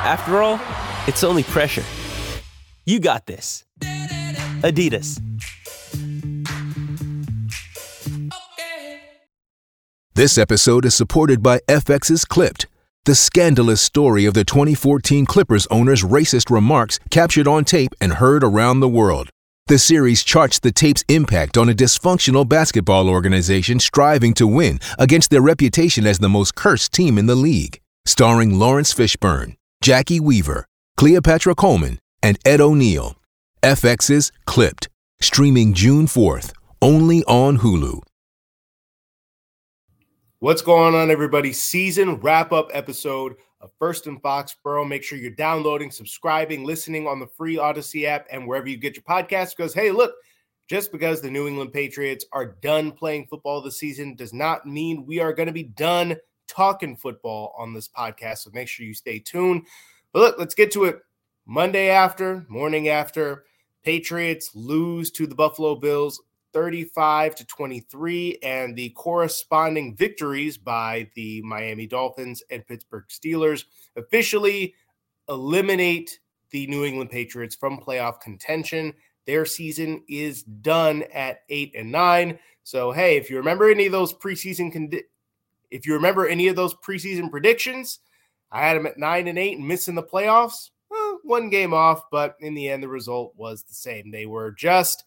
After all, it's only pressure. You got this. Adidas. This episode is supported by FX's Clipped, the scandalous story of the 2014 Clippers owner's racist remarks captured on tape and heard around the world. The series charts the tape's impact on a dysfunctional basketball organization striving to win against their reputation as the most cursed team in the league. Starring Lawrence Fishburne, Jackie Weaver, Cleopatra Coleman, and Ed O'Neill. FX's Clipped, streaming June 4th, only on Hulu. What's going on, everybody? Season wrap-up episode of First and Fox. Make sure you're downloading, subscribing, listening on the free Odyssey app and wherever you get your podcasts. Because, hey, look, just because the New England Patriots are done playing football this season does not mean we are going to be done talking football on this podcast, so make sure you stay tuned. But look, let's get to it. Morning after, Patriots lose to the Buffalo Bills 35-23, and the corresponding victories by the Miami Dolphins and Pittsburgh Steelers officially eliminate the New England Patriots from playoff contention. Their season is done at 8-9. So, hey, if you remember any of those preseason predictions, I had them at 9-8 and missing the playoffs. Well, one game off, but in the end, the result was the same. They were just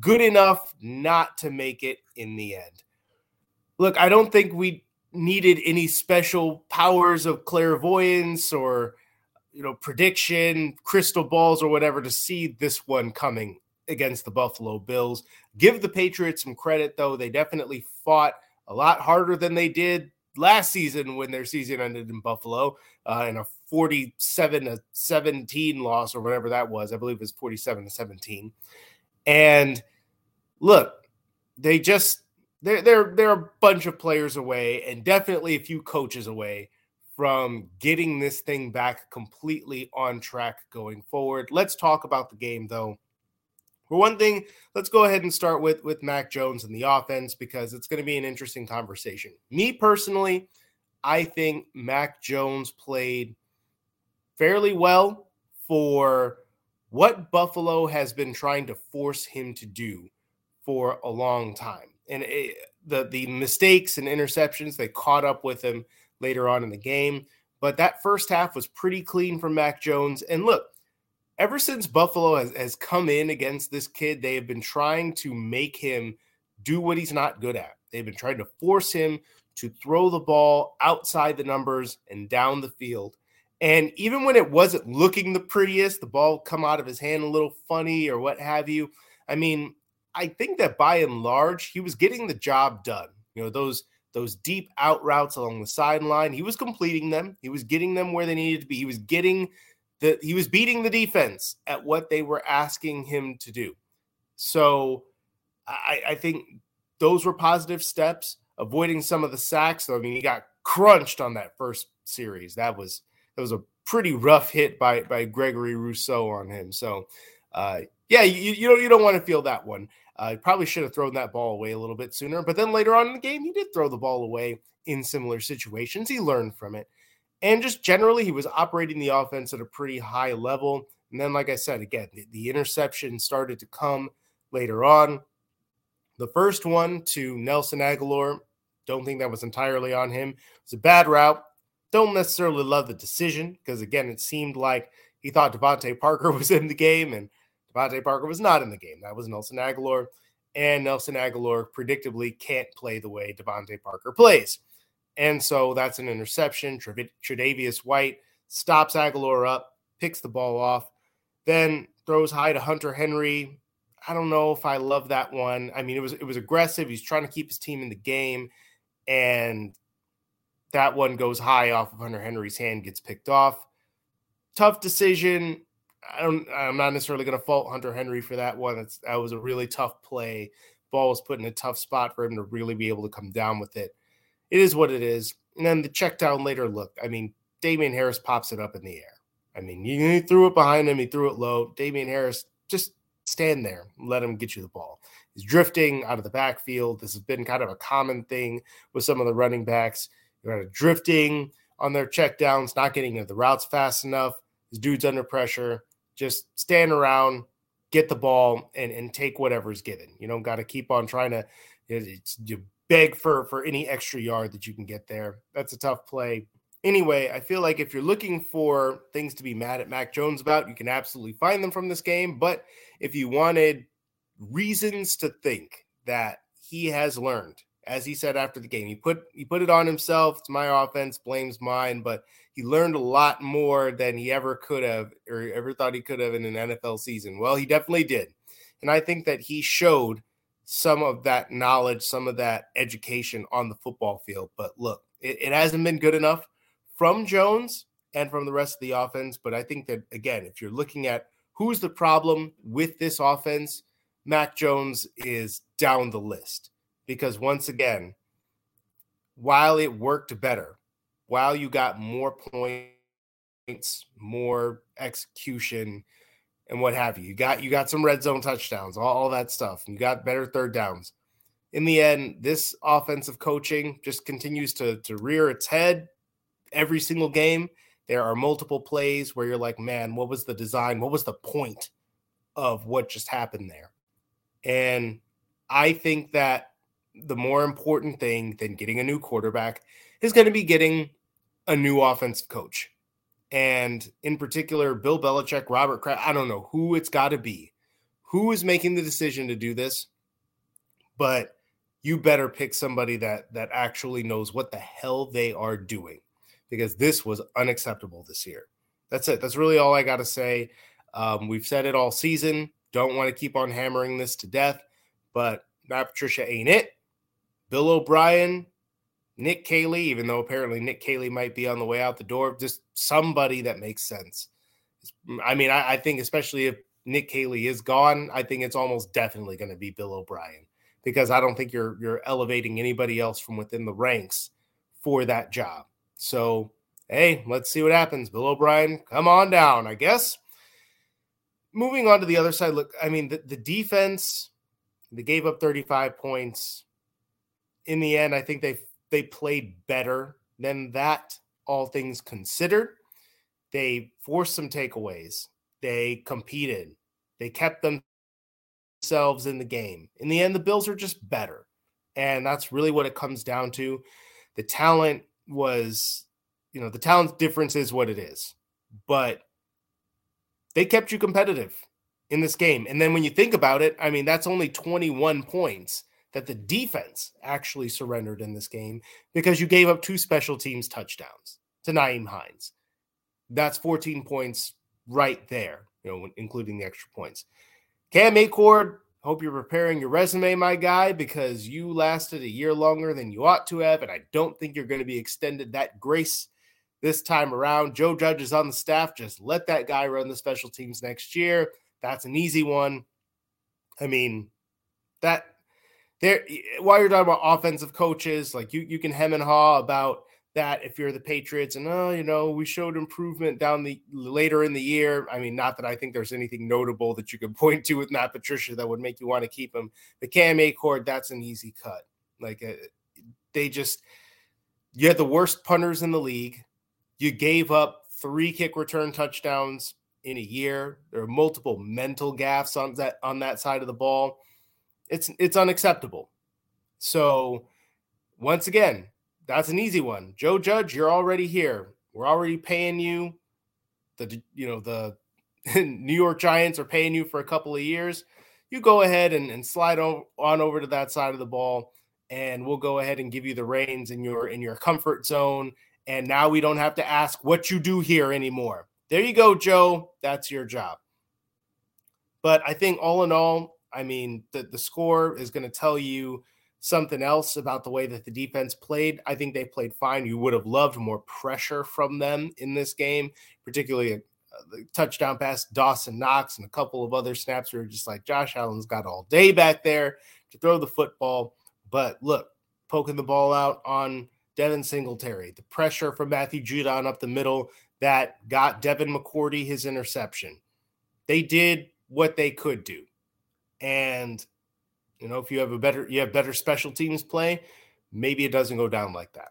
good enough not to make it in the end. Look, I don't think we needed any special powers of clairvoyance or, prediction, crystal balls or whatever to see this one coming against the Buffalo Bills. Give the Patriots some credit, though. They definitely fought a lot harder than they did last season when their season ended in Buffalo in a 47-17 loss or whatever that was. I believe it was 47-17. And look, they're a bunch of players away and definitely a few coaches away from getting this thing back completely on track going forward. Let's talk about the game, though. For one thing, let's go ahead and start with Mac Jones and the offense, because it's going to be an interesting conversation. Me personally, I think Mac Jones played fairly well for what Buffalo has been trying to force him to do for a long time. And the mistakes and interceptions, they caught up with him later on in the game. But that first half was pretty clean from Mac Jones. And look, ever since Buffalo has come in against this kid, they have been trying to make him do what he's not good at. They've been trying to force him to throw the ball outside the numbers and down the field. And even when it wasn't looking the prettiest, the ball come out of his hand a little funny or what have you. I mean, I think that by and large, he was getting the job done. Those deep out routes along the sideline, he was completing them. He was getting them where they needed to be. He was beating the defense at what they were asking him to do. So I think those were positive steps, avoiding some of the sacks. So, I mean, he got crunched on that first series. That was a pretty rough hit by Gregory Rousseau on him. So, you don't want to feel that one. He probably should have thrown that ball away a little bit sooner. But then later on in the game, he did throw the ball away in similar situations. He learned from it. And just generally, he was operating the offense at a pretty high level. And then, like I said, again, the interception started to come later on. The first one to Nelson Agholor, don't think that was entirely on him. It's a bad route. Don't necessarily love the decision because, again, it seemed like he thought Devonte Parker was in the game and Devonte Parker was not in the game. That was Nelson Agholor. And Nelson Agholor predictably can't play the way Devonte Parker plays. And so that's an interception. Tre'Davious White stops Agholor up, picks the ball off, then throws high to Hunter Henry. I don't know if I love that one. I mean, it was aggressive. He's trying to keep his team in the game. And that one goes high off of Hunter Henry's hand, gets picked off. tough decision. I'm not necessarily going to fault Hunter Henry for that one. That was a really tough play. Ball was put in a tough spot for him to really be able to come down with it. It is what it is. And then the check down later, look, I mean, Damian Harris pops it up in the air. I mean, he threw it behind him. He threw it low. Damian Harris, just stand there. Let him get you the ball. He's drifting out of the backfield. This has been kind of a common thing with some of the running backs. You're kind of drifting on their check downs, not getting into the routes fast enough. This dude's under pressure. Just stand around, get the ball, and take whatever's given. You don't got to keep on trying to you beg for any extra yard that you can get there. That's a tough play. Anyway, I feel like if you're looking for things to be mad at Mac Jones about, you can absolutely find them from this game. But if you wanted reasons to think that he has learned, as he said after the game, he put it on himself. It's my offense, blames mine. But he learned a lot more than he ever could have or ever thought he could have in an NFL season. Well, he definitely did. And I think that he showed some of that knowledge, some of that education on the football field. But look, it hasn't been good enough from Jones and from the rest of the offense. But I think that, again, if you're looking at who's the problem with this offense, Mac Jones is down the list. Because once again, while it worked better, while you got more points, more execution, and what have you, you got some red zone touchdowns, all that stuff, and you got better third downs. In the end, this offensive coaching just continues to rear its head. Every single game, there are multiple plays where you're like, man, what was the design? What was the point of what just happened there? And I think that the more important thing than getting a new quarterback is going to be getting a new offensive coach. And in particular, Bill Belichick, Robert Kraft, I don't know who it's got to be. Who is making the decision to do this? But you better pick somebody that actually knows what the hell they are doing. Because this was unacceptable this year. That's it. That's really all I got to say. We've said it all season. Don't want to keep on hammering this to death. But Matt Patricia ain't it. Bill O'Brien, Nick Caley, even though apparently Nick Caley might be on the way out the door. Just somebody that makes sense. I mean, I think especially if Nick Caley is gone, I think it's almost definitely going to be Bill O'Brien. Because I don't think you're elevating anybody else from within the ranks for that job. So, hey, let's see what happens. Bill O'Brien, come on down, I guess. Moving on to the other side, look, I mean, the defense, they gave up 35 points. In the end, I think they played better than that, all things considered. They forced some takeaways. They competed. They kept themselves in the game. In the end, the Bills are just better. And that's really what it comes down to. The talent was, you know, the talent difference is what it is, but they kept you competitive in this game. And then when you think about it, I mean, that's only 21 points that the defense actually surrendered in this game because you gave up 2 special teams touchdowns to Naeem Hines. That's 14 points right there, you know, including the extra points. Cam Acord, hope you're preparing your resume, my guy, because you lasted a year longer than you ought to have, and I don't think you're going to be extended that grace this time around. Joe Judge is on the staff. Just let that guy run the special teams next year. That's an easy one. I mean, that there. While you're talking about offensive coaches, like you can hem and haw about that if you're the Patriots, and oh, you know, we showed improvement down the later in the year. I mean, not that I think there's anything notable that you could point to with Matt Patricia that would make you want to keep him. The Cam Acord, that's an easy cut. Like you had the worst punters in the league. You gave up 3 kick return touchdowns in a year. There are multiple mental gaffes on that side of the ball. It's unacceptable. So once again, that's an easy one. Joe Judge, you're already here. We're already paying you. The New York Giants are paying you for a couple of years. You go ahead and slide on over to that side of the ball, and we'll go ahead and give you the reins in your comfort zone. And now we don't have to ask what you do here anymore. There you go, Joe. That's your job. But I think all in all, I mean, the score is going to tell you something else about the way that the defense played. I think they played fine. You would have loved more pressure from them in this game, particularly the touchdown pass to Dawson Knox and a couple of other snaps where just like Josh Allen's got all day back there to throw the football. But look, poking the ball out on Devin Singletary, the pressure from Matthew Judon up the middle that got Devin McCourty his interception. They did what they could do. And, you know, if you have better special teams play, maybe it doesn't go down like that.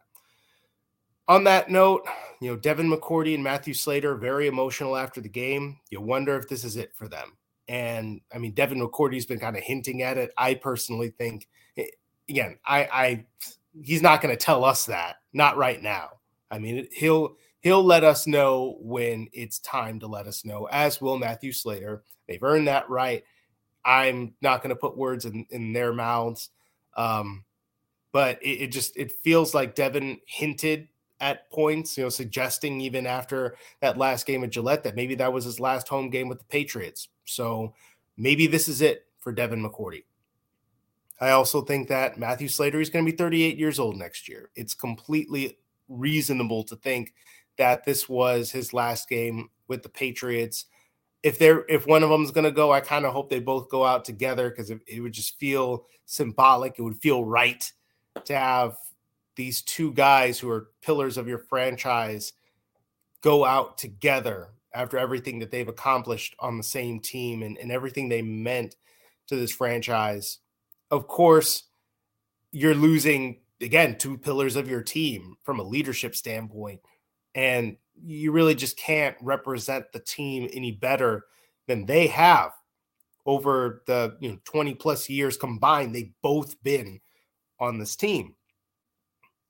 On that note, you know, Devin McCourty and Matthew Slater, very emotional after the game. You wonder if this is it for them. And, I mean, Devin McCourty's been kind of hinting at it. I personally think, again, he's not going to tell us that, not right now. I mean, he'll let us know when it's time to let us know, as will Matthew Slater. They've earned that right. I'm not going to put words in their mouths. But it feels like Devin hinted at points, you know, suggesting even after that last game at Gillette that maybe that was his last home game with the Patriots. So maybe this is it for Devin McCourty. I also think that Matthew Slater is going to be 38 years old next year. It's completely reasonable to think that this was his last game with the Patriots. If one of them is going to go, I kind of hope they both go out together because it would just feel symbolic. It would feel right to have these two guys who are pillars of your franchise go out together after everything that they've accomplished on the same team and everything they meant to this franchise. Of course, you're losing, again, two pillars of your team from a leadership standpoint, and you really just can't represent the team any better than they have over the 20-plus years combined. They've both been on this team.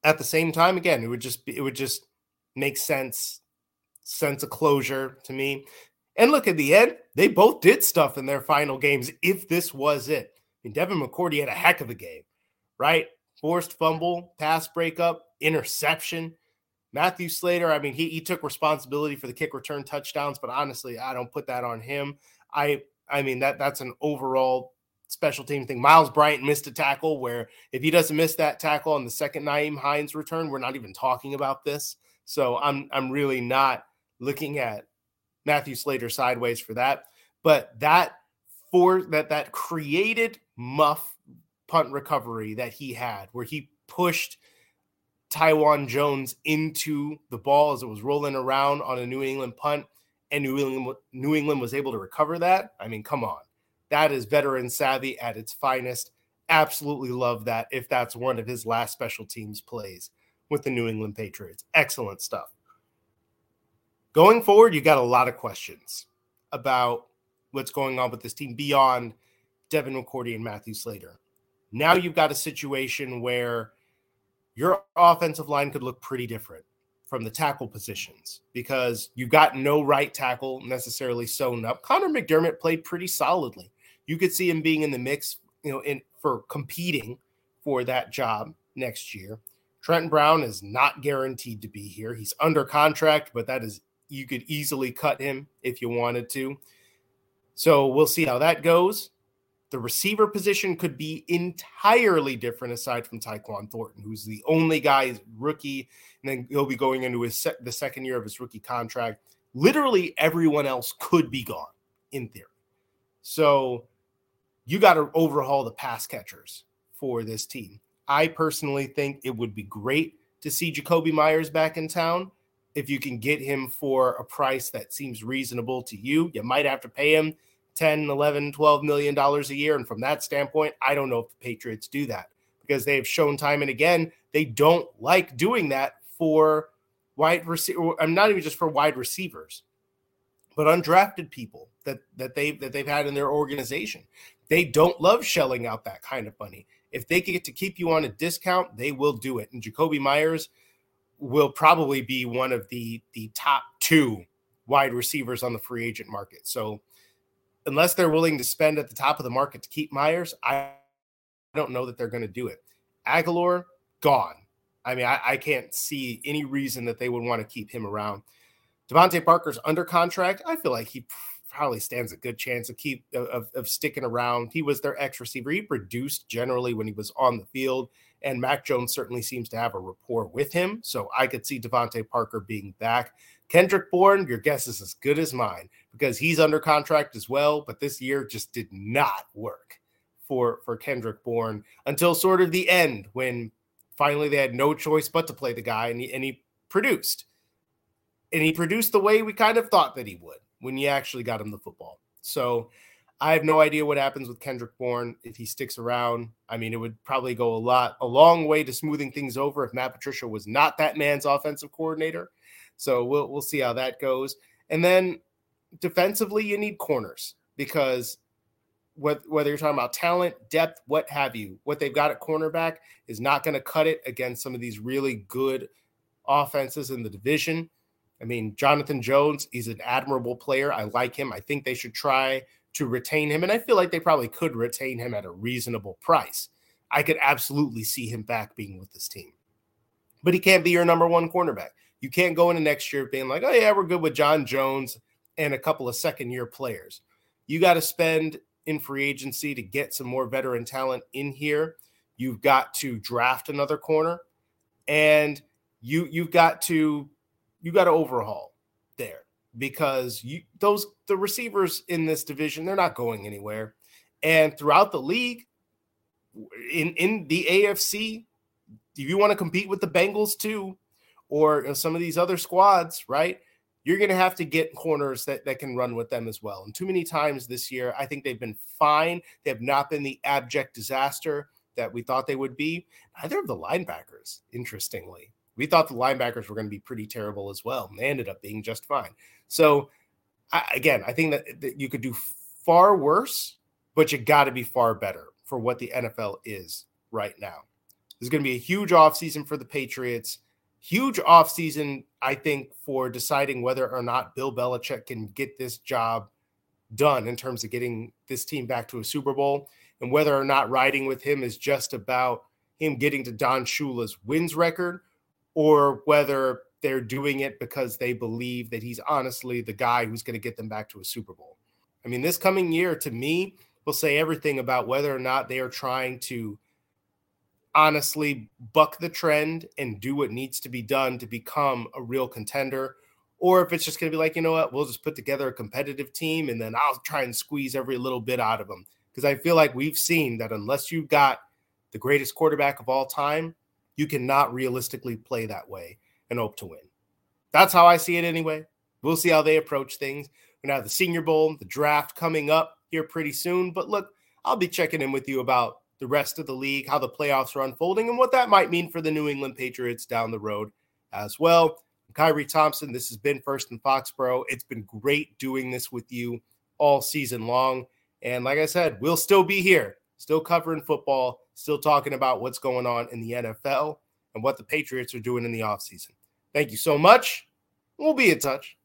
At the same time, again, it would just make sense of closure to me. And look, at the end, they both did stuff in their final games if this was it. I mean, Devin McCourty had a heck of a game, right? Forced fumble, pass breakup, interception. Matthew Slater, I mean, he took responsibility for the kick return touchdowns, but honestly, I don't put that on him. I mean, that's an overall special team thing. Miles Bryant missed a tackle where if he doesn't miss that tackle on the second Naeem Hines return, we're not even talking about this. So I'm really not looking at Matthew Slater sideways for that. But that created muff punt recovery that he had, where he pushed Tywan Jones into the ball as it was rolling around on a New England punt, and New England was able to recover that. I mean, come on. That is veteran savvy at its finest. Absolutely love that if that's one of his last special teams plays with the New England Patriots. Excellent stuff. Going forward, you got a lot of questions about what's going on with this team beyond Devin McCourty and Matthew Slater. Now you've got a situation where your offensive line could look pretty different from the tackle positions because you've got no right tackle necessarily sewn up. Connor McDermott played pretty solidly. You could see him being in the mix, for competing for that job next year. Trenton Brown is not guaranteed to be here. He's under contract, but you could easily cut him if you wanted to. So we'll see how that goes. The receiver position could be entirely different aside from Tyquan Thornton, who's the only guy, rookie, and then he'll be going into the second year of his rookie contract. Literally everyone else could be gone in theory. So you got to overhaul the pass catchers for this team. I personally think it would be great to see Jacoby Myers back in town. If you can get him for a price that seems reasonable to you, you might have to pay him $10, $11, $12 million a year. And from that standpoint, I don't know if the Patriots do that because they have shown time and again, they don't like doing that for wide receiver. I'm not even just for wide receivers, but undrafted people that they've had in their organization. They don't love shelling out that kind of money. If they get to keep you on a discount, they will do it. And Jacoby Myers will probably be one of the top two wide receivers on the free agent market. So unless they're willing to spend at the top of the market to keep Myers, I don't know that they're going to do it. Agholor, gone. I mean, I can't see any reason that they would want to keep him around. Devonte Parker's under contract. I feel like he probably stands a good chance of sticking around. He was their ex-receiver. He produced generally when he was on the field. And Mac Jones certainly seems to have a rapport with him. So I could see Devonte Parker being back. Kendrick Bourne, your guess is as good as mine because he's under contract as well, but this year just did not work for Kendrick Bourne until sort of the end when finally they had no choice but to play the guy, and he produced. And he produced the way we kind of thought that he would when you actually got him the football. So I have no idea what happens with Kendrick Bourne if he sticks around. I mean, it would probably go a long way to smoothing things over if Matt Patricia was not that man's offensive coordinator. So we'll see how that goes. And then defensively, you need corners because whether you're talking about talent, depth, what have you, what they've got at cornerback is not going to cut it against some of these really good offenses in the division. I mean, Jonathan Jones, he's an admirable player. I like him. I think they should try to retain him. And I feel like they probably could retain him at a reasonable price. I could absolutely see him back being with this team. But he can't be your number one cornerback. You can't go into next year being like, oh, yeah, we're good with John Jones and a couple of second-year players. You got to spend in free agency to get some more veteran talent in here. You've got to draft another corner. And you've got to overhaul there because the receivers in this division, they're not going anywhere. And throughout the league, in the AFC, if you want to compete with the Bengals too, or some of these other squads, right, you're going to have to get corners that can run with them as well. And too many times this year, I think they've been fine. They have not been the abject disaster that we thought they would be. Neither of the linebackers, interestingly. We thought the linebackers were going to be pretty terrible as well, and they ended up being just fine. So, I think that you could do far worse, but you got to be far better for what the NFL is right now. There's going to be a huge offseason for the Patriots, huge offseason, I think, for deciding whether or not Bill Belichick can get this job done in terms of getting this team back to a Super Bowl, and whether or not riding with him is just about him getting to Don Shula's wins record, or whether they're doing it because they believe that he's honestly the guy who's going to get them back to a Super Bowl. I mean, this coming year, to me, will say everything about whether or not they are trying to honestly buck the trend and do what needs to be done to become a real contender, or if it's just going to be like, you know what, we'll just put together a competitive team and then I'll try and squeeze every little bit out of them. Because I feel like we've seen that unless you've got the greatest quarterback of all time, you cannot realistically play that way and hope to win. That's how I see it anyway. We'll see how they approach things. We're going to have the Senior Bowl, the draft coming up here pretty soon. But look, I'll be checking in with you about the rest of the league, how the playoffs are unfolding, and what that might mean for the New England Patriots down the road as well. I'm Kyrie Thompson. This has been First and Foxborough. It's been great doing this with you all season long. And like I said, we'll still be here, still covering football, still talking about what's going on in the NFL and what the Patriots are doing in the offseason. Thank you so much. We'll be in touch.